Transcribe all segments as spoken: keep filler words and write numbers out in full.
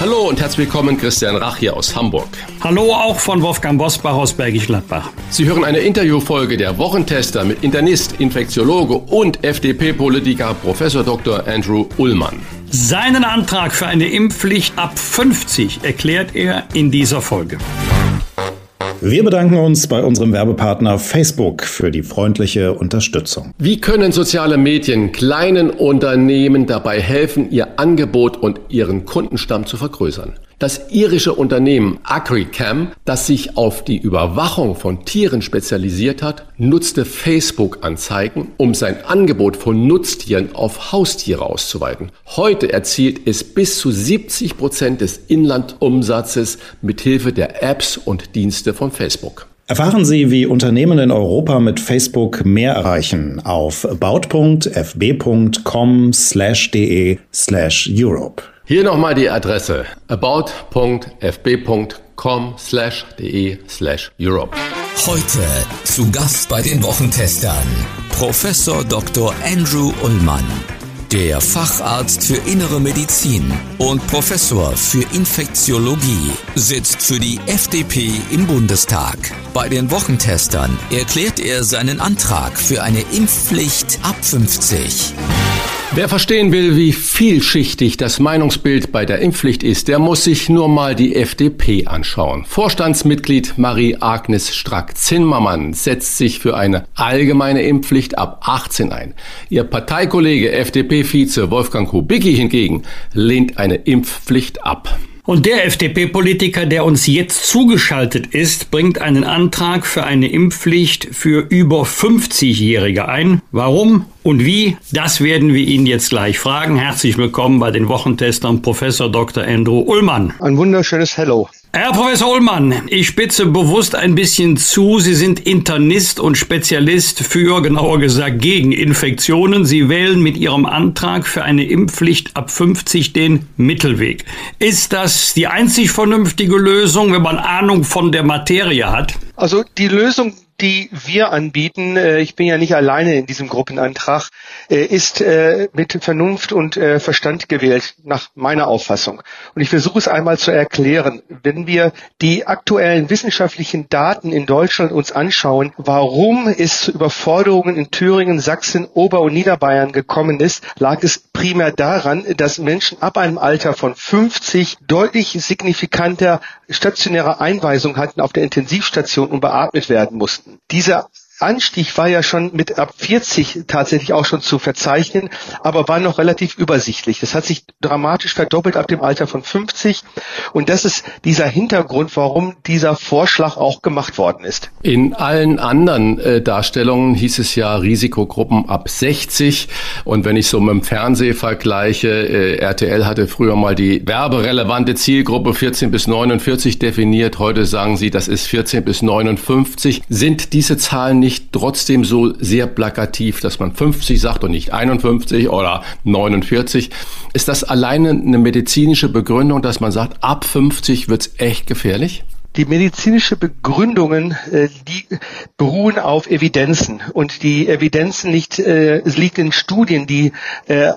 Hallo und herzlich willkommen, Christian Rach hier aus Hamburg. Hallo auch von Wolfgang Bosbach aus Bergisch Gladbach. Sie hören eine Interviewfolge der Wochentester mit Internist, Infektiologe und F D P-Politiker Professor Doktor Andrew Ullmann. Seinen Antrag für eine Impfpflicht ab fünfzig erklärt er in dieser Folge. Wir bedanken uns bei unserem Werbepartner Facebook für die freundliche Unterstützung. Wie können soziale Medien kleinen Unternehmen dabei helfen, ihr Angebot und ihren Kundenstamm zu vergrößern? Das irische Unternehmen Agricam, das sich auf die Überwachung von Tieren spezialisiert hat, nutzte Facebook-Anzeigen, um sein Angebot von Nutztieren auf Haustiere auszuweiten. Heute erzielt es bis zu siebzig Prozent des Inlandumsatzes mithilfe der Apps und Dienste von Facebook. Erfahren Sie, wie Unternehmen in Europa mit Facebook mehr erreichen auf about punkt f b punkt com slash d e slash europe. Hier nochmal die Adresse about punkt f b punkt com slash d e slash europe. Heute zu Gast bei den Wochentestern Professor Doktor Andrew Ullmann, der Facharzt für Innere Medizin und Professor für Infektiologie, sitzt für die F D P im Bundestag. Bei den Wochentestern erklärt er seinen Antrag für eine Impfpflicht ab fünfzig. Wer verstehen will, wie vielschichtig das Meinungsbild bei der Impfpflicht ist, der muss sich nur mal die F D P anschauen. Vorstandsmitglied Marie-Agnes Strack-Zimmermann setzt sich für eine allgemeine Impfpflicht ab achtzehn ein. Ihr Parteikollege F D P-Vize Wolfgang Kubicki hingegen lehnt eine Impfpflicht ab. Und der F D P-Politiker, der uns jetzt zugeschaltet ist, bringt einen Antrag für eine Impfpflicht für über fünfzigjährige ein. Warum und wie, das werden wir Ihnen jetzt gleich fragen. Herzlich willkommen bei den Wochentestern Professor Doktor Andrew Ullmann. Ein wunderschönes Hello. Herr Professor Ullmann, ich spitze bewusst ein bisschen zu. Sie sind Internist und Spezialist für, genauer gesagt, gegen Infektionen. Sie wählen mit Ihrem Antrag für eine Impfpflicht ab fünfzig den Mittelweg. Ist das die einzig vernünftige Lösung, wenn man Ahnung von der Materie hat? Also die Lösung, die wir anbieten, ich bin ja nicht alleine in diesem Gruppenantrag, ist mit Vernunft und Verstand gewählt, nach meiner Auffassung. Und ich versuche es einmal zu erklären. Wenn wir die aktuellen wissenschaftlichen Daten in Deutschland uns anschauen, warum es zu Überforderungen in Thüringen, Sachsen, Ober- und Niederbayern gekommen ist, lag es primär daran, dass Menschen ab einem Alter von fünfzig deutlich signifikanter stationäre Einweisung hatten auf der Intensivstation und beatmet werden mussten. Dieser Anstieg war ja schon mit ab vierzig tatsächlich auch schon zu verzeichnen, aber war noch relativ übersichtlich. Das hat sich dramatisch verdoppelt ab dem Alter von fünfzig. Und das ist dieser Hintergrund, warum dieser Vorschlag auch gemacht worden ist. In allen anderen äh, Darstellungen hieß es ja Risikogruppen ab sechzig. Und wenn ich so mit dem Fernsehen vergleiche, äh, R T L hatte früher mal die werberelevante Zielgruppe vierzehn bis neunundvierzig definiert. Heute sagen sie, das ist vierzehn bis neunundfünfzig. Sind diese Zahlen nicht trotzdem so sehr plakativ, dass man fünfzig sagt und nicht einundfünfzig oder neunundvierzig? Ist das alleine eine medizinische Begründung, dass man sagt, ab fünfzig wird's echt gefährlich? Die medizinische Begründungen, die beruhen auf Evidenzen. Und die Evidenzen liegt, es liegt in Studien, die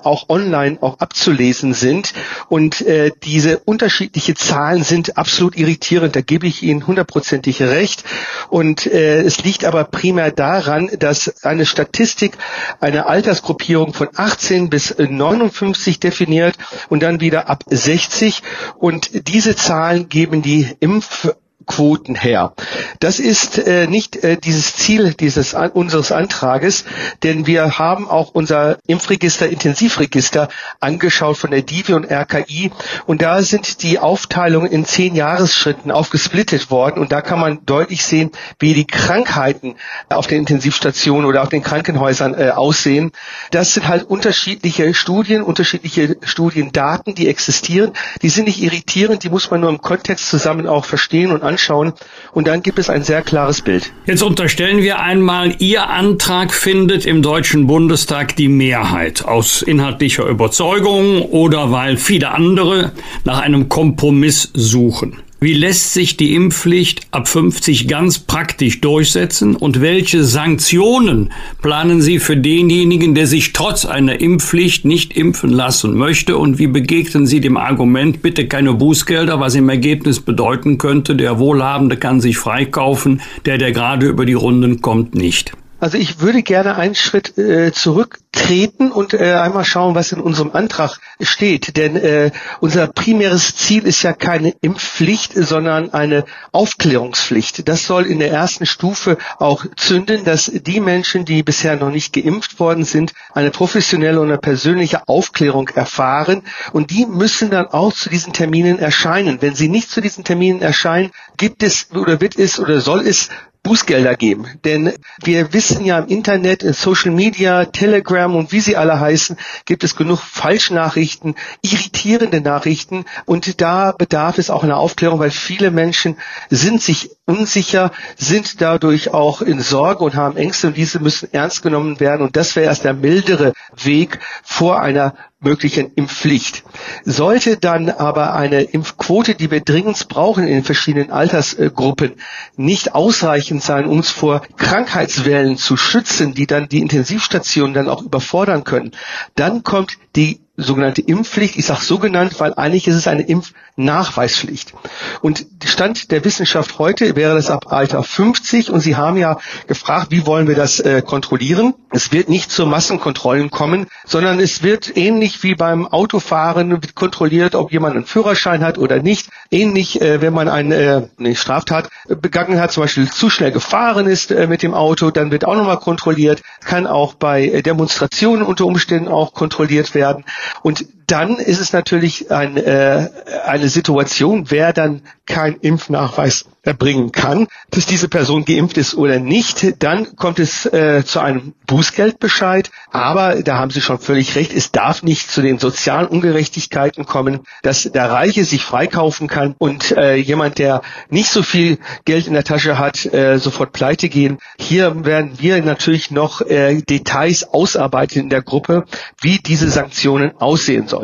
auch online auch abzulesen sind. Und diese unterschiedlichen Zahlen sind absolut irritierend. Da gebe ich Ihnen hundertprozentig recht. Und es liegt aber primär daran, dass eine Statistik eine Altersgruppierung von achtzehn bis neunundfünfzig definiert und dann wieder ab sechzig. Und diese Zahlen geben die Impf Quoten her. Das ist äh, nicht äh, dieses Ziel dieses an, unseres Antrages, denn wir haben auch unser Impfregister, Intensivregister angeschaut von der D I V I und R K I, und da sind die Aufteilungen in zehn Jahresschritten aufgesplittet worden, und da kann man deutlich sehen, wie die Krankheiten auf den Intensivstationen oder auf den Krankenhäusern äh, aussehen. Das sind halt unterschiedliche Studien, unterschiedliche Studiendaten, die existieren. Die sind nicht irritierend, die muss man nur im Kontext zusammen auch verstehen und anschauen. anschauen und dann gibt es ein sehr klares Bild. Jetzt unterstellen wir einmal, Ihr Antrag findet im Deutschen Bundestag die Mehrheit aus inhaltlicher Überzeugung oder weil viele andere nach einem Kompromiss suchen. Wie lässt sich die Impfpflicht ab fünfzig ganz praktisch durchsetzen und welche Sanktionen planen Sie für denjenigen, der sich trotz einer Impfpflicht nicht impfen lassen möchte? Und wie begegnen Sie dem Argument, bitte keine Bußgelder, was im Ergebnis bedeuten könnte, der Wohlhabende kann sich freikaufen, der, der gerade über die Runden kommt, nicht? Also ich würde gerne einen Schritt äh, zurücktreten und äh, einmal schauen, was in unserem Antrag steht. Denn äh, unser primäres Ziel ist ja keine Impfpflicht, sondern eine Aufklärungspflicht. Das soll in der ersten Stufe auch zünden, dass die Menschen, die bisher noch nicht geimpft worden sind, eine professionelle und eine persönliche Aufklärung erfahren. Und die müssen dann auch zu diesen Terminen erscheinen. Wenn sie nicht zu diesen Terminen erscheinen, gibt es oder wird es oder soll es Bußgelder geben, denn wir wissen ja, im Internet, in Social Media, Telegram und wie sie alle heißen, gibt es genug Falschnachrichten, irritierende Nachrichten und da bedarf es auch einer Aufklärung, weil viele Menschen sind sich unsicher, sind dadurch auch in Sorge und haben Ängste und diese müssen ernst genommen werden und das wäre erst der mildere Weg vor einer möglichen Impfpflicht. Sollte dann aber eine Impfquote, die wir dringend brauchen in den verschiedenen Altersgruppen, nicht ausreichend sein, um uns vor Krankheitswellen zu schützen, die dann die Intensivstationen dann auch überfordern können, dann kommt die sogenannte Impfpflicht. Ich sage so genannt, weil eigentlich ist es eine Impfnachweispflicht. Und Stand der Wissenschaft heute wäre das ab Alter fünfzig. Und Sie haben ja gefragt, wie wollen wir das äh, kontrollieren? Es wird nicht zu Massenkontrollen kommen, sondern es wird ähnlich wie beim Autofahren kontrolliert, ob jemand einen Führerschein hat oder nicht. Ähnlich, äh, wenn man eine, äh, eine Straftat begangen hat, zum Beispiel zu schnell gefahren ist äh, mit dem Auto, dann wird auch nochmal kontrolliert. Kann auch bei Demonstrationen unter Umständen auch kontrolliert werden. Und dann ist es natürlich ein, äh, eine Situation, wer dann keinen Impfnachweis erbringen kann, dass diese Person geimpft ist oder nicht. Dann kommt es äh, zu einem Bußgeldbescheid. Aber, da haben Sie schon völlig recht, es darf nicht zu den sozialen Ungerechtigkeiten kommen, dass der Reiche sich freikaufen kann und äh, jemand, der nicht so viel Geld in der Tasche hat, äh, sofort pleite gehen. Hier werden wir natürlich noch äh, Details ausarbeiten in der Gruppe, wie diese Sanktionen aussehen sollte.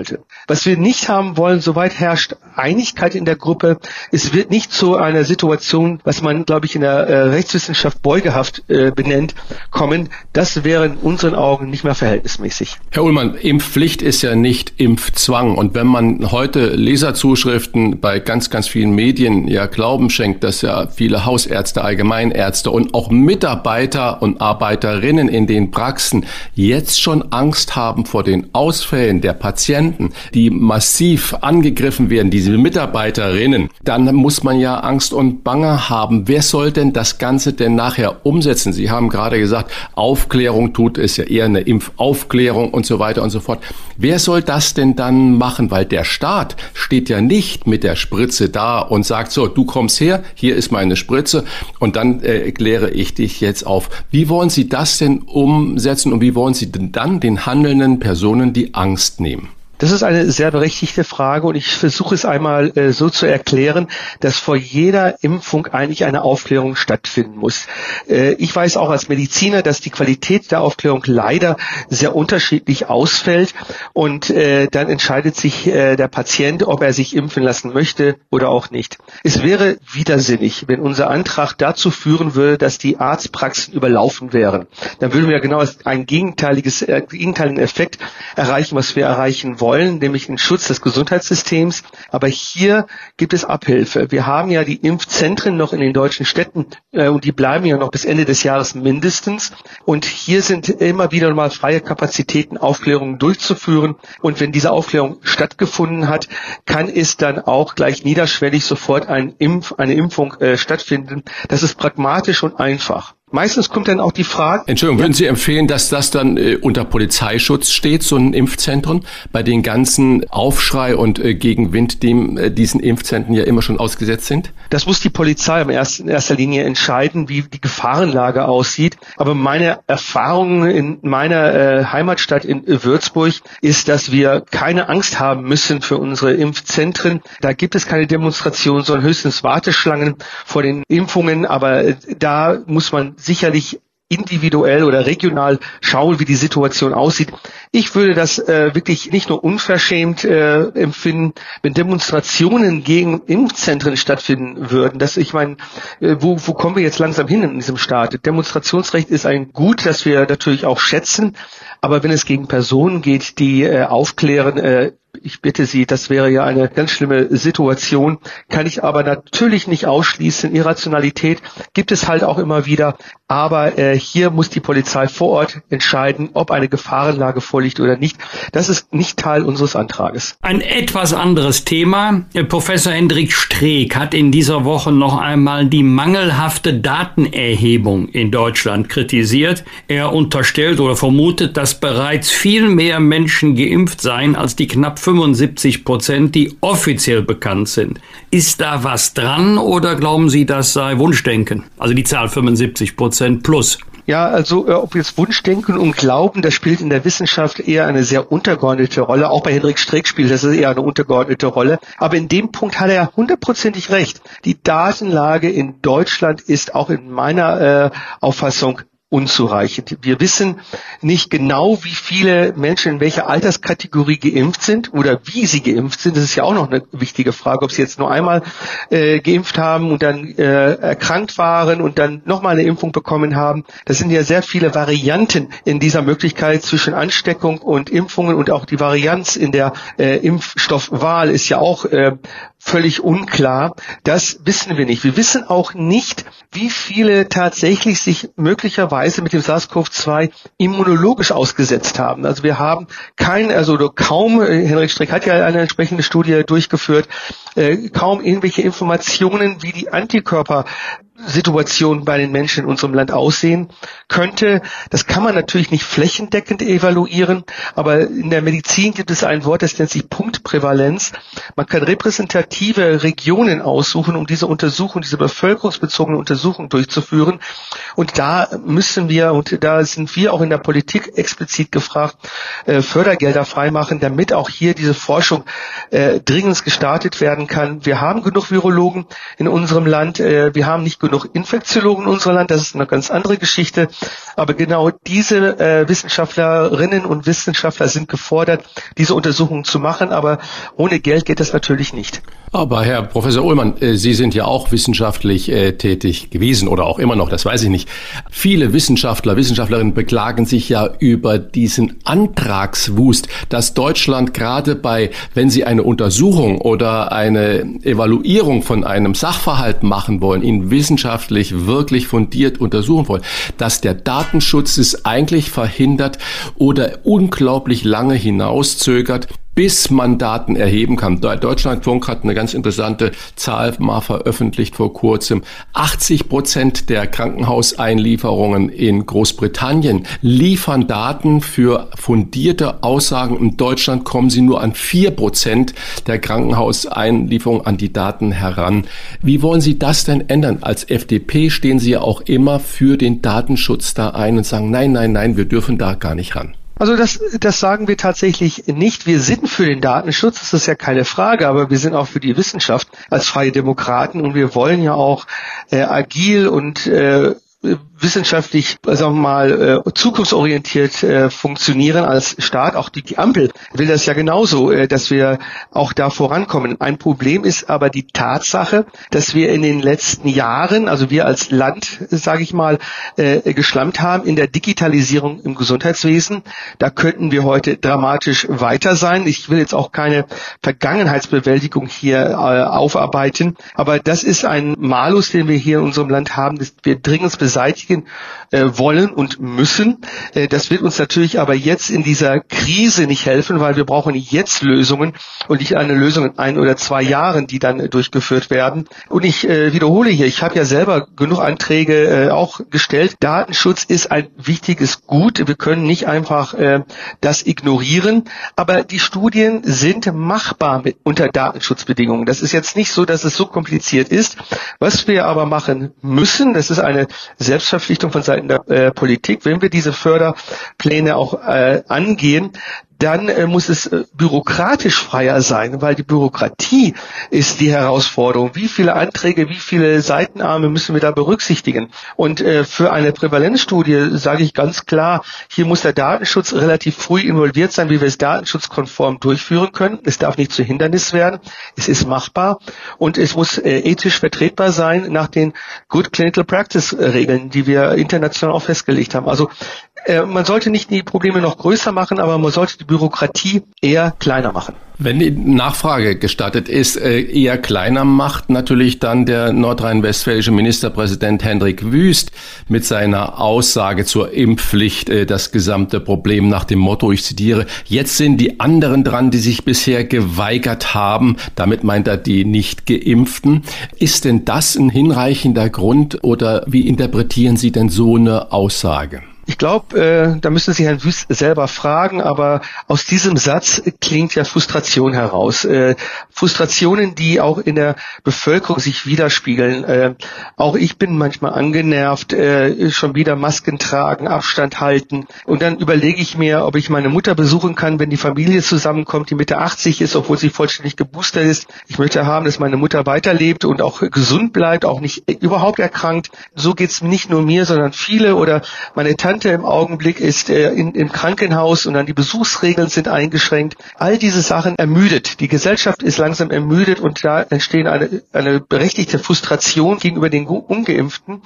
Was wir nicht haben wollen, soweit herrscht Einigkeit in der Gruppe. Es wird nicht zu einer Situation, was man, glaube ich, in der äh, Rechtswissenschaft beugehaft äh, benennt, kommen. Das wäre in unseren Augen nicht mehr verhältnismäßig. Herr Ullmann, Impfpflicht ist ja nicht Impfzwang. Und wenn man heute Leserzuschriften bei ganz, ganz vielen Medien ja Glauben schenkt, dass ja viele Hausärzte, Allgemeinärzte und auch Mitarbeiter und Arbeiterinnen in den Praxen jetzt schon Angst haben vor den Ausfällen der Patienten, die massiv angegriffen werden, diese Mitarbeiterinnen, dann muss man ja Angst und Bange haben. Wer soll denn das Ganze denn nachher umsetzen? Sie haben gerade gesagt, Aufklärung tut es ja eher eine Impfaufklärung und so weiter und so fort. Wer soll das denn dann machen? Weil der Staat steht ja nicht mit der Spritze da und sagt, so, du kommst her, hier ist meine Spritze und dann äh, kläre ich dich jetzt auf. Wie wollen Sie das denn umsetzen und wie wollen Sie denn dann den handelnden Personen die Angst nehmen? Das ist eine sehr berechtigte Frage und ich versuche es einmal äh, so zu erklären, dass vor jeder Impfung eigentlich eine Aufklärung stattfinden muss. Äh, ich weiß auch als Mediziner, dass die Qualität der Aufklärung leider sehr unterschiedlich ausfällt und äh, dann entscheidet sich äh, der Patient, ob er sich impfen lassen möchte oder auch nicht. Es wäre widersinnig, wenn unser Antrag dazu führen würde, dass die Arztpraxen überlaufen wären. Dann würden wir genau einen gegenteiliges, äh, gegenteiligen Effekt erreichen, was wir erreichen wollen. Wollen, nämlich den Schutz des Gesundheitssystems. Aber hier gibt es Abhilfe. Wir haben ja die Impfzentren noch in den deutschen Städten äh, und die bleiben ja noch bis Ende des Jahres mindestens. Und hier sind immer wieder mal freie Kapazitäten, Aufklärungen durchzuführen. Und wenn diese Aufklärung stattgefunden hat, kann es dann auch gleich niederschwellig sofort ein Impf, eine Impfung äh, stattfinden. Das ist pragmatisch und einfach. Meistens kommt dann auch die Frage... Entschuldigung, ja. Würden Sie empfehlen, dass das dann äh, unter Polizeischutz steht, so ein Impfzentrum? Bei den ganzen Aufschrei und äh, Gegenwind, dem äh, diesen Impfzentren ja immer schon ausgesetzt sind? Das muss die Polizei in erster Linie entscheiden, wie die Gefahrenlage aussieht. Aber meine Erfahrung in meiner äh, Heimatstadt in Würzburg ist, dass wir keine Angst haben müssen für unsere Impfzentren. Da gibt es keine Demonstrationen, sondern höchstens Warteschlangen vor den Impfungen. Aber äh, da muss man sicherlich individuell oder regional schauen, wie die Situation aussieht. Ich würde das äh, wirklich nicht nur unverschämt äh, empfinden, wenn Demonstrationen gegen Impfzentren stattfinden würden. Das, ich meine, äh, wo, wo kommen wir jetzt langsam hin in diesem Staat? Demonstrationsrecht ist ein Gut, das wir natürlich auch schätzen, aber wenn es gegen Personen geht, die äh, aufklären, äh, ich bitte Sie, das wäre ja eine ganz schlimme Situation, kann ich aber natürlich nicht ausschließen. Irrationalität gibt es halt auch immer wieder, aber äh, hier muss die Polizei vor Ort entscheiden, ob eine Gefahrenlage vorliegt oder nicht. Das ist nicht Teil unseres Antrages. Ein etwas anderes Thema. Professor Hendrik Streeck hat in dieser Woche noch einmal die mangelhafte Datenerhebung in Deutschland kritisiert. Er unterstellt oder vermutet, dass bereits viel mehr Menschen geimpft seien als die knapp fünfundsiebzig Prozent, die offiziell bekannt sind. Ist da was dran oder glauben Sie, das sei Wunschdenken? Also die Zahl fünfundsiebzig Prozent plus. Ja, also äh, ob jetzt Wunschdenken und Glauben, das spielt in der Wissenschaft eher eine sehr untergeordnete Rolle. Auch bei Hendrik Streeck spielt das eher eine untergeordnete Rolle. Aber in dem Punkt hat er hundertprozentig recht. Die Datenlage in Deutschland ist auch in meiner äh, Auffassung unzureichend. Wir wissen nicht genau, wie viele Menschen in welcher Alterskategorie geimpft sind oder wie sie geimpft sind. Das ist ja auch noch eine wichtige Frage, ob sie jetzt nur einmal äh, geimpft haben und dann äh, erkrankt waren und dann nochmal eine Impfung bekommen haben. Das sind ja sehr viele Varianten in dieser Möglichkeit zwischen Ansteckung und Impfungen, und auch die Varianz in der äh, Impfstoffwahl ist ja auch äh, völlig unklar. Das wissen wir nicht. Wir wissen auch nicht, wie viele tatsächlich sich möglicherweise mit dem SARS-CoV zwei immunologisch ausgesetzt haben. Also wir haben kein, also kaum, Hendrik Streeck hat ja eine entsprechende Studie durchgeführt, äh, kaum irgendwelche Informationen, wie die Antikörpersituation bei den Menschen in unserem Land aussehen könnte. Das kann man natürlich nicht flächendeckend evaluieren, aber in der Medizin gibt es ein Wort, das nennt sich Punktprävalenz. Man kann repräsentative Regionen aussuchen, um diese Untersuchung, diese bevölkerungsbezogene Untersuchung durchzuführen, und da müssen wir, und da sind wir auch in der Politik explizit gefragt, äh, Fördergelder freimachen, damit auch hier diese Forschung äh, dringend gestartet werden kann. Wir haben genug Virologen in unserem Land, äh, wir haben nicht genug Infektiologen in unserem Land, das ist eine ganz andere Geschichte, aber genau diese äh, Wissenschaftlerinnen und Wissenschaftler sind gefordert, diese Untersuchungen zu machen, aber ohne Geld geht das natürlich nicht. Aber Herr Professor Ullmann, äh, Sie sind ja auch wissenschaftlich äh, tätig gewesen oder auch immer noch, das weiß ich nicht. Viele Wissenschaftler Wissenschaftler, Wissenschaftlerinnen beklagen sich ja über diesen Antragswust, dass Deutschland gerade bei, wenn sie eine Untersuchung oder eine Evaluierung von einem Sachverhalt machen wollen, ihn wissenschaftlich wirklich fundiert untersuchen wollen, dass der Datenschutz es eigentlich verhindert oder unglaublich lange hinauszögert, bis man Daten erheben kann. Der Deutschlandfunk hat eine ganz interessante Zahl mal veröffentlicht vor kurzem. achtzig Prozent der Krankenhauseinlieferungen in Großbritannien liefern Daten für fundierte Aussagen. In Deutschland kommen sie nur an vier Prozent der Krankenhauseinlieferungen an die Daten heran. Wie wollen Sie das denn ändern? Als F D P stehen Sie ja auch immer für den Datenschutz da ein und sagen, nein, nein, nein, wir dürfen da gar nicht ran. Also das, das sagen wir tatsächlich nicht. Wir sind für den Datenschutz, das ist ja keine Frage, aber wir sind auch für die Wissenschaft als freie Demokraten, und wir wollen ja auch äh, agil und äh, wissenschaftlich, sagen wir mal, äh, zukunftsorientiert äh, funktionieren als Staat. Auch die, die Ampel will das ja genauso, äh, dass wir auch da vorankommen. Ein Problem ist aber die Tatsache, dass wir in den letzten Jahren, also wir als Land, sage ich mal, äh, geschlampt haben in der Digitalisierung im Gesundheitswesen. Da könnten wir heute dramatisch weiter sein. Ich will jetzt auch keine Vergangenheitsbewältigung hier äh, aufarbeiten, aber das ist ein Malus, den wir hier in unserem Land haben, das wir dringend beseitigen berücksichtigen äh, wollen und müssen. Äh, das wird uns natürlich aber jetzt in dieser Krise nicht helfen, weil wir brauchen jetzt Lösungen und nicht eine Lösung in ein oder zwei Jahren, die dann äh, durchgeführt werden. Und ich äh, wiederhole hier, ich habe ja selber genug Anträge äh, auch gestellt. Datenschutz ist ein wichtiges Gut. Wir können nicht einfach äh, das ignorieren. Aber die Studien sind machbar mit, unter Datenschutzbedingungen. Das ist jetzt nicht so, dass es so kompliziert ist. Was wir aber machen müssen, das ist eine Selbstverpflichtung von Seiten der äh, Politik, wenn wir diese Förderpläne auch äh, angehen, dann äh, muss es äh, bürokratisch freier sein, weil die Bürokratie ist die Herausforderung. Wie viele Anträge, wie viele Seitenarme müssen wir da berücksichtigen? Und äh, für eine Prävalenzstudie sage ich ganz klar, hier muss der Datenschutz relativ früh involviert sein, wie wir es datenschutzkonform durchführen können. Es darf nicht zu Hindernis werden. Es ist machbar und es muss äh, ethisch vertretbar sein nach den Good Clinical Practice Regeln, die wir international auch festgelegt haben. Also man sollte nicht die Probleme noch größer machen, aber man sollte die Bürokratie eher kleiner machen. Wenn die Nachfrage gestattet ist, eher kleiner macht natürlich dann der nordrhein-westfälische Ministerpräsident Hendrik Wüst mit seiner Aussage zur Impfpflicht das gesamte Problem nach dem Motto, ich zitiere, jetzt sind die anderen dran, die sich bisher geweigert haben. Damit meint er die Nicht-Geimpften. Ist denn das ein hinreichender Grund oder wie interpretieren Sie denn so eine Aussage? Ich glaube, äh, da müssen Sie Herrn Wüst selber fragen, aber aus diesem Satz klingt ja Frustration heraus. Äh, Frustrationen, die auch in der Bevölkerung sich widerspiegeln. Äh, auch ich bin manchmal angenervt, äh, schon wieder Masken tragen, Abstand halten. Und dann überlege ich mir, ob ich meine Mutter besuchen kann, wenn die Familie zusammenkommt, die Mitte achtzig ist, obwohl sie vollständig geboostert ist. Ich möchte haben, dass meine Mutter weiterlebt und auch gesund bleibt, auch nicht äh, überhaupt erkrankt. So geht's nicht nur mir, sondern viele oder meine Tante im Augenblick ist äh, in, im Krankenhaus und dann die Besuchsregeln sind eingeschränkt. All diese Sachen ermüdet. Die Gesellschaft ist langsam ermüdet und da entstehen eine, eine berechtigte Frustration gegenüber den Ungeimpften.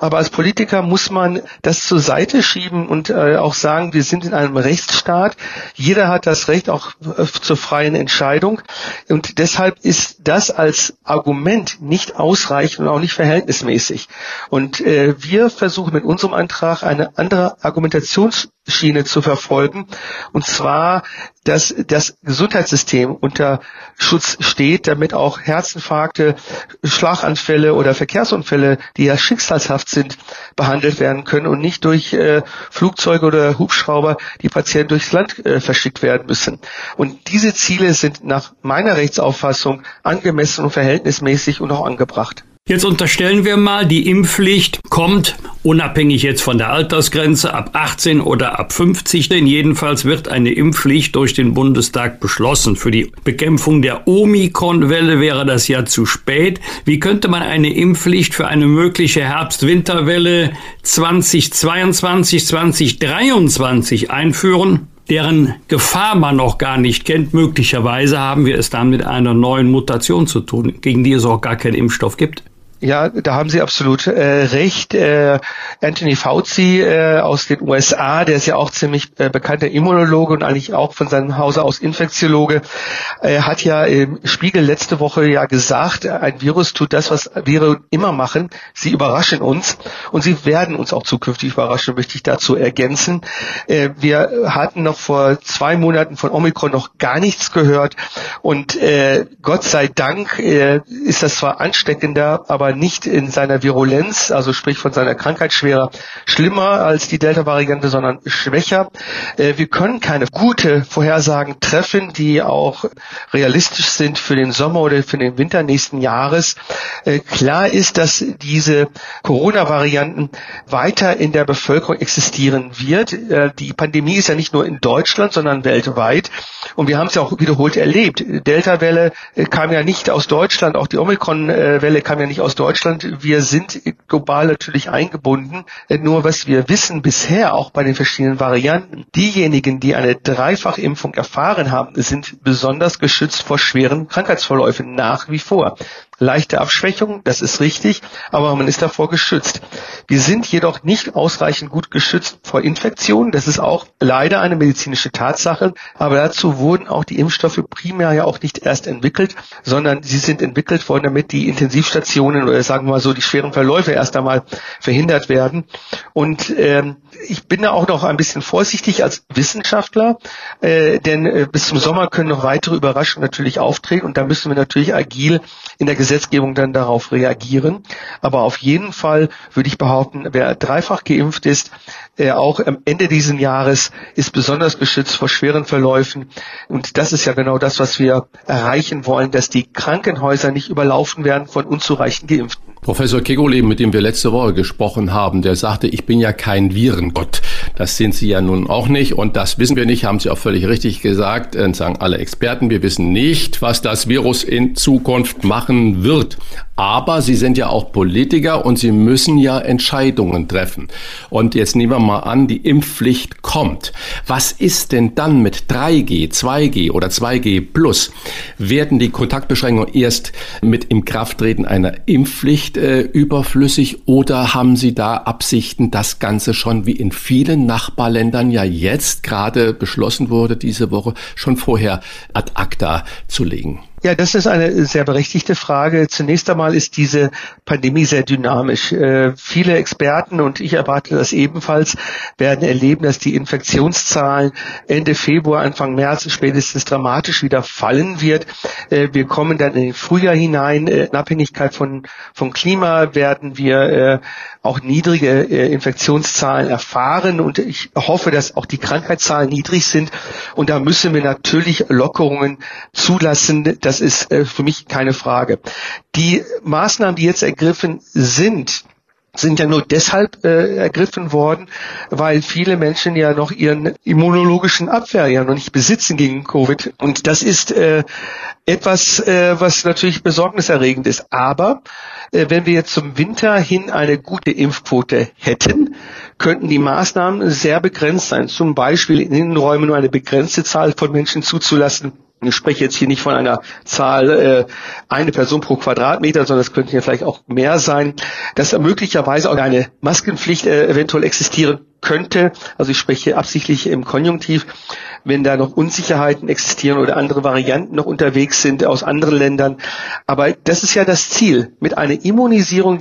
Aber als Politiker muss man das zur Seite schieben und äh, auch sagen, wir sind in einem Rechtsstaat. Jeder hat das Recht auch äh, zur freien Entscheidung. Und deshalb ist das als Argument nicht ausreichend und auch nicht verhältnismäßig. Und äh, wir versuchen mit unserem Antrag eine andere Argumentationsschiene zu verfolgen, und zwar, dass das Gesundheitssystem unter Schutz steht, damit auch Herzinfarkte, Schlaganfälle oder Verkehrsunfälle, die ja schicksalshaft sind, behandelt werden können und nicht durch äh, Flugzeuge oder Hubschrauber die Patienten durchs Land äh, verschickt werden müssen. Und diese Ziele sind nach meiner Rechtsauffassung angemessen und verhältnismäßig und auch angebracht. Jetzt unterstellen wir mal, die Impfpflicht kommt, unabhängig jetzt von der Altersgrenze, ab achtzehn oder ab fünfzig, denn jedenfalls wird eine Impfpflicht durch den Bundestag beschlossen. Für die Bekämpfung der Omikron-Welle wäre das ja zu spät. Wie könnte man eine Impfpflicht für eine mögliche Herbst-Winterwelle zweitausendzweiundzwanzig, zweitausenddreiundzwanzig einführen? Deren Gefahr man noch gar nicht kennt. Möglicherweise haben wir es dann mit einer neuen Mutation zu tun, gegen die es auch gar keinen Impfstoff gibt. Ja, da haben Sie absolut äh, recht. Äh, Anthony Fauci äh, aus den U S A, der ist ja auch ziemlich äh, bekannter Immunologe und eigentlich auch von seinem Hause aus Infektiologe, äh, hat ja im Spiegel letzte Woche ja gesagt, ein Virus tut das, was Viren immer machen. Sie überraschen uns und sie werden uns auch zukünftig überraschen, möchte ich dazu ergänzen. Äh, wir hatten noch vor zwei Monaten von Omikron noch gar nichts gehört und äh, Gott sei Dank äh, ist das zwar ansteckender, aber nicht in seiner Virulenz, also sprich von seiner Krankheit schwerer, schlimmer als die Delta-Variante, sondern schwächer. Wir können keine gute Vorhersagen treffen, die auch realistisch sind für den Sommer oder für den Winter nächsten Jahres. Klar ist, dass diese Corona-Varianten weiter in der Bevölkerung existieren wird. Die Pandemie ist ja nicht nur in Deutschland, sondern weltweit. Und wir haben es ja auch wiederholt erlebt. Delta-Welle kam ja nicht aus Deutschland, auch die Omikron-Welle kam ja nicht aus Deutschland. Wir sind global natürlich eingebunden. Nur was wir wissen bisher, auch bei den verschiedenen Varianten, diejenigen, die eine Dreifachimpfung erfahren haben, sind besonders geschützt vor schweren Krankheitsverläufen nach wie vor. leichte Abschwächung, das ist richtig, aber man ist davor geschützt. Wir sind jedoch nicht ausreichend gut geschützt vor Infektionen. Das ist auch leider eine medizinische Tatsache, aber dazu wurden auch die Impfstoffe primär ja auch nicht erst entwickelt, sondern sie sind entwickelt worden, damit die Intensivstationen oder sagen wir mal so die schweren Verläufe erst einmal verhindert werden. Und ähm, ich bin da auch noch ein bisschen vorsichtig als Wissenschaftler, äh, denn äh, bis zum Sommer können noch weitere Überraschungen natürlich auftreten und da müssen wir natürlich agil in der Gesetzgebung dann darauf reagieren. Aber auf jeden Fall würde ich behaupten, wer dreifach geimpft ist, äh, auch am Ende dieses Jahres ist besonders geschützt vor schweren Verläufen. Und das ist ja genau das, was wir erreichen wollen, dass die Krankenhäuser nicht überlaufen werden von unzureichend Geimpften. Professor Kekulé, mit dem wir letzte Woche gesprochen haben, der sagte, ich bin ja kein Virengott. Das sind Sie ja nun auch nicht und das wissen wir nicht, haben Sie auch völlig richtig gesagt, das sagen alle Experten. Wir wissen nicht, was das Virus in Zukunft machen wird. Aber Sie sind ja auch Politiker und Sie müssen ja Entscheidungen treffen. Und jetzt nehmen wir mal an, die Impfpflicht kommt. Was ist denn dann mit drei G, zwei G oder zwei G plus? Werden die Kontaktbeschränkungen erst mit Inkrafttreten einer Impfpflicht äh, überflüssig oder haben Sie da Absichten, das Ganze schon wie in vielen Nachbarländern ja jetzt gerade beschlossen wurde diese Woche, schon vorher ad acta zu legen? Ja, das ist eine sehr berechtigte Frage. Zunächst einmal ist diese Pandemie sehr dynamisch. Äh, viele Experten, und ich erwarte das ebenfalls, werden erleben, dass die Infektionszahlen Ende Februar, Anfang März spätestens dramatisch wieder fallen wird. Äh, wir kommen dann in den Frühjahr hinein. Äh, in Abhängigkeit von, von Klima werden wir äh, auch niedrige äh, Infektionszahlen erfahren. Und ich hoffe, dass auch die Krankheitszahlen niedrig sind. Und da müssen wir natürlich Lockerungen zulassen. Das ist für mich keine Frage. Die Maßnahmen, die jetzt ergriffen sind, sind ja nur deshalb äh, ergriffen worden, weil viele Menschen ja noch ihren immunologischen Abwehr ja noch nicht besitzen gegen Covid. Und das ist äh, etwas, äh, was natürlich besorgniserregend ist. Aber äh, wenn wir jetzt zum Winter hin eine gute Impfquote hätten, könnten die Maßnahmen sehr begrenzt sein. Zum Beispiel in Innenräumen nur eine begrenzte Zahl von Menschen zuzulassen. Ich spreche jetzt hier nicht von einer Zahl, äh, eine Person pro Quadratmeter, sondern es könnten ja vielleicht auch mehr sein, dass möglicherweise auch eine Maskenpflicht äh, eventuell existieren könnte. Also ich spreche absichtlich im Konjunktiv, wenn da noch Unsicherheiten existieren oder andere Varianten noch unterwegs sind aus anderen Ländern. Aber das ist ja das Ziel. Mit einer Immunisierung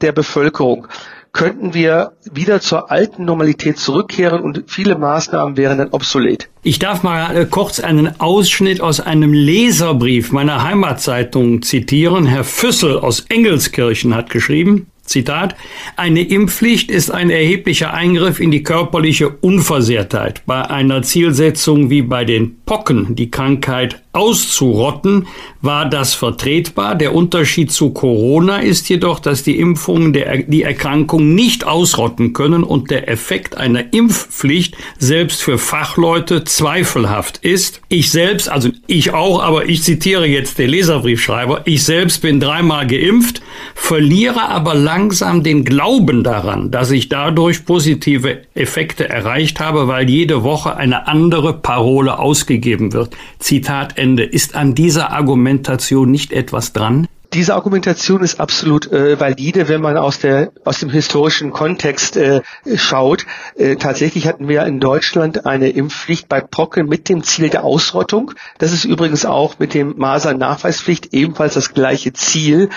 der Bevölkerung könnten wir wieder zur alten Normalität zurückkehren und viele Maßnahmen wären dann obsolet. Ich darf mal kurz einen Ausschnitt aus einem Leserbrief meiner Heimatzeitung zitieren. Herr Füssel aus Engelskirchen hat geschrieben, Zitat, eine Impfpflicht ist ein erheblicher Eingriff in die körperliche Unversehrtheit. Bei einer Zielsetzung wie bei den Pocken, die Krankheit auszurotten, war das vertretbar. Der Unterschied zu Corona ist jedoch, dass die Impfungen der, die Erkrankung nicht ausrotten können und der Effekt einer Impfpflicht selbst für Fachleute zweifelhaft ist. Ich selbst, also ich auch, aber ich zitiere jetzt den Leserbriefschreiber, ich selbst bin dreimal geimpft, verliere aber langsam den Glauben daran, dass ich dadurch positive Effekte erreicht habe, weil jede Woche eine andere Parole ausgegeben wird. Zitat Ende. Ist an dieser Argumentation nicht etwas dran? Diese Argumentation ist absolut äh, valide, wenn man aus der aus dem historischen Kontext äh, schaut. Äh, tatsächlich hatten wir in Deutschland eine Impfpflicht bei Pocken mit dem Ziel der Ausrottung. Das ist übrigens auch mit dem Masern-Nachweispflicht ebenfalls das gleiche Ziel.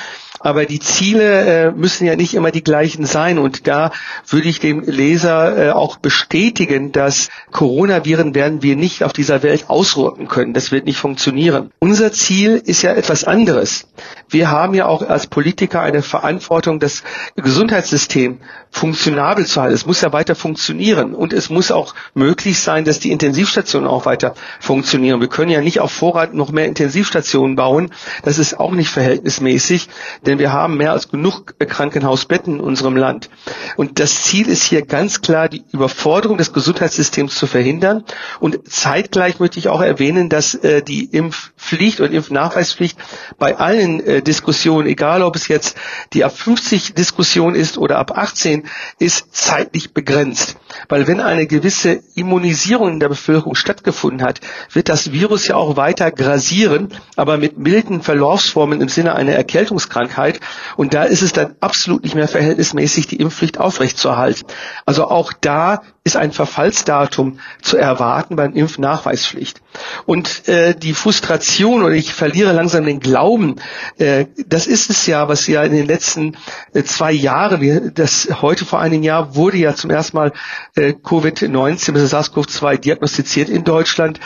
Aber die Ziele äh, müssen ja nicht immer die gleichen sein. Und da würde ich dem Leser äh, auch bestätigen, dass Coronaviren werden wir nicht auf dieser Welt ausrotten können. Das wird nicht funktionieren. Unser Ziel ist ja etwas anderes. Wir haben ja auch als Politiker eine Verantwortung, das Gesundheitssystem funktionabel zu halten. Es muss ja weiter funktionieren. Und es muss auch möglich sein, dass die Intensivstationen auch weiter funktionieren. Wir können ja nicht auf Vorrat noch mehr Intensivstationen bauen. Das ist auch nicht verhältnismäßig. Denn wir haben mehr als genug Krankenhausbetten in unserem Land. Und das Ziel ist hier ganz klar, die Überforderung des Gesundheitssystems zu verhindern. Und zeitgleich möchte ich auch erwähnen, dass äh, die Impf Impfpflicht und Impfnachweispflicht bei allen äh, Diskussionen, egal ob es jetzt die ab fünfzig Diskussion ist oder ab achtzehn, ist zeitlich begrenzt. Weil wenn eine gewisse Immunisierung in der Bevölkerung stattgefunden hat, wird das Virus ja auch weiter grasieren, aber mit milden Verlaufsformen im Sinne einer Erkältungskrankheit. Und da ist es dann absolut nicht mehr verhältnismäßig, die Impfpflicht aufrechtzuerhalten. Also auch da ist ein Verfallsdatum zu erwarten beim Impfnachweispflicht. Und äh, die Frustration, oder ich verliere langsam den Glauben, äh, das ist es ja, was ja in den letzten äh, zwei Jahren, das heute vor einem Jahr wurde ja zum ersten Mal äh, Covid neunzehn, also SARS-CoV zwei diagnostiziert in Deutschland,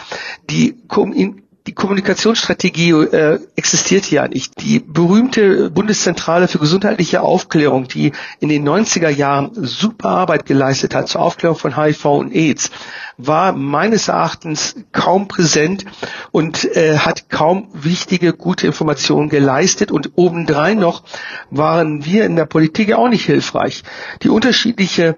die in Die Kommunikationsstrategie äh, existiert ja nicht. Die berühmte Bundeszentrale für gesundheitliche Aufklärung, die in den neunziger Jahren super Arbeit geleistet hat zur Aufklärung von H I V und AIDS, war meines Erachtens kaum präsent und äh, hat kaum wichtige, gute Informationen geleistet. Und obendrein noch waren wir in der Politik auch nicht hilfreich. Die unterschiedliche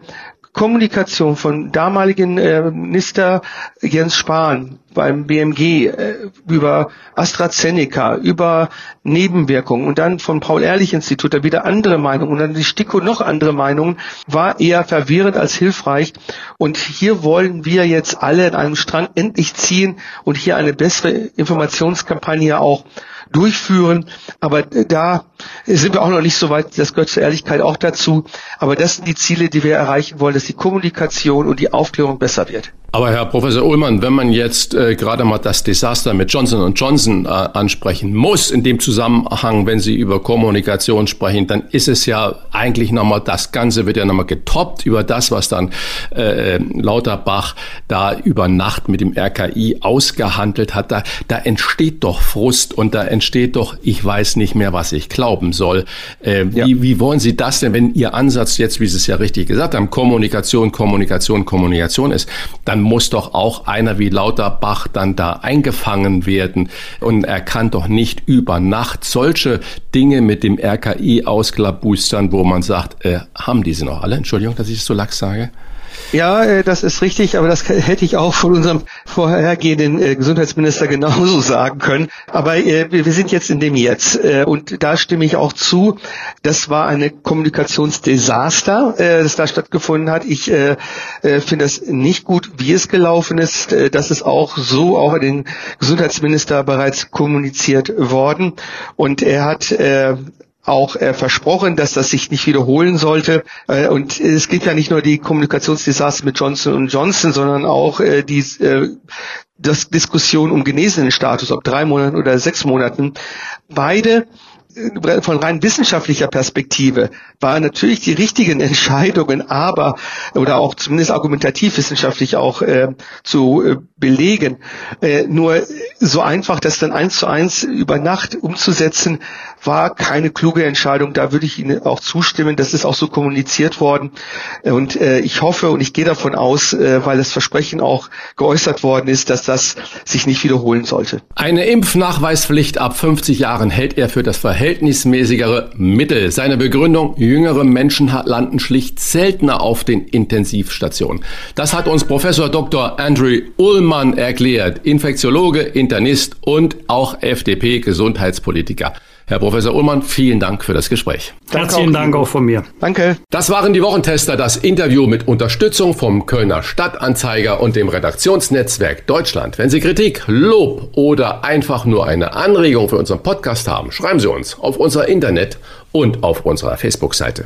Kommunikation von damaligen äh, Minister Jens Spahn beim B M G äh, über AstraZeneca, über Nebenwirkungen und dann vom Paul-Ehrlich-Institut da wieder andere Meinungen und dann die STIKO noch andere Meinungen, war eher verwirrend als hilfreich. Und hier wollen wir jetzt alle in einem Strang endlich ziehen und hier eine bessere Informationskampagne auch durchführen. Aber da sind wir auch noch nicht so weit, das gehört zur Ehrlichkeit auch dazu. Aber das sind die Ziele, die wir erreichen wollen, dass die Kommunikation und die Aufklärung besser wird. Aber Herr Professor Ullmann, wenn man jetzt äh, gerade mal das Desaster mit Johnson und Johnson äh, ansprechen muss, in dem Zusammenhang, wenn Sie über Kommunikation sprechen, dann ist es ja eigentlich nochmal, das Ganze wird ja nochmal getoppt über das, was dann äh, Lauterbach da über Nacht mit dem R K I ausgehandelt hat. Da, da entsteht doch Frust und da entsteht doch, ich weiß nicht mehr, was ich glauben soll. Äh, ja. wie, wie wollen Sie das denn, wenn Ihr Ansatz jetzt, wie Sie es ja richtig gesagt haben, Kommunikation, Kommunikation, Kommunikation ist, dann muss doch auch einer wie Lauterbach dann da eingefangen werden. Und er kann doch nicht über Nacht solche Dinge mit dem R K I ausklabustern, wo man sagt, äh, haben die sie noch alle? Entschuldigung, dass ich es so lax sage. Ja, das ist richtig, aber das hätte ich auch von unserem vorhergehenden Gesundheitsminister genauso sagen können. Aber wir sind jetzt in dem Jetzt und da stimme ich auch zu. Das war eine Kommunikationsdesaster, das da stattgefunden hat. Ich finde das nicht gut, wie es gelaufen ist. Das ist auch so, auch an den Gesundheitsminister bereits kommuniziert worden und er hat auch äh, versprochen, dass das sich nicht wiederholen sollte. Äh, und es gibt ja nicht nur die Kommunikationsdesaster mit Johnson und Johnson, sondern auch äh, die äh, das Diskussion um Genesenenstatus, ob drei Monaten oder sechs Monaten. Beide von rein wissenschaftlicher Perspektive waren natürlich die richtigen Entscheidungen, aber oder auch zumindest argumentativ wissenschaftlich auch äh, zu äh, belegen. Äh, nur so einfach, das dann eins zu eins über Nacht umzusetzen, war keine kluge Entscheidung. Da würde ich Ihnen auch zustimmen. Das ist auch so kommuniziert worden. Und äh, ich hoffe und ich gehe davon aus, äh, weil das Versprechen auch geäußert worden ist, dass das sich nicht wiederholen sollte. Eine Impfnachweispflicht ab fünfzig Jahren hält er für das Verhältnis. Verhältnismäßigere Mittel. Seine Begründung, jüngere Menschen landen schlicht seltener auf den Intensivstationen. Das hat uns Professor Doktor Andrew Ullmann erklärt, Infektiologe, Internist und auch F D P-Gesundheitspolitiker. Herr Professor Ullmann, vielen Dank für das Gespräch. Herzlichen Dank auch von mir. Danke. Das waren die Wochentester, das Interview mit Unterstützung vom Kölner Stadtanzeiger und dem Redaktionsnetzwerk Deutschland. Wenn Sie Kritik, Lob oder einfach nur eine Anregung für unseren Podcast haben, schreiben Sie uns auf unserer Internet- und auf unserer Facebook-Seite.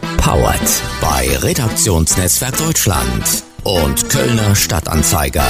Powered bei Redaktionsnetzwerk Deutschland und Kölner Stadtanzeiger.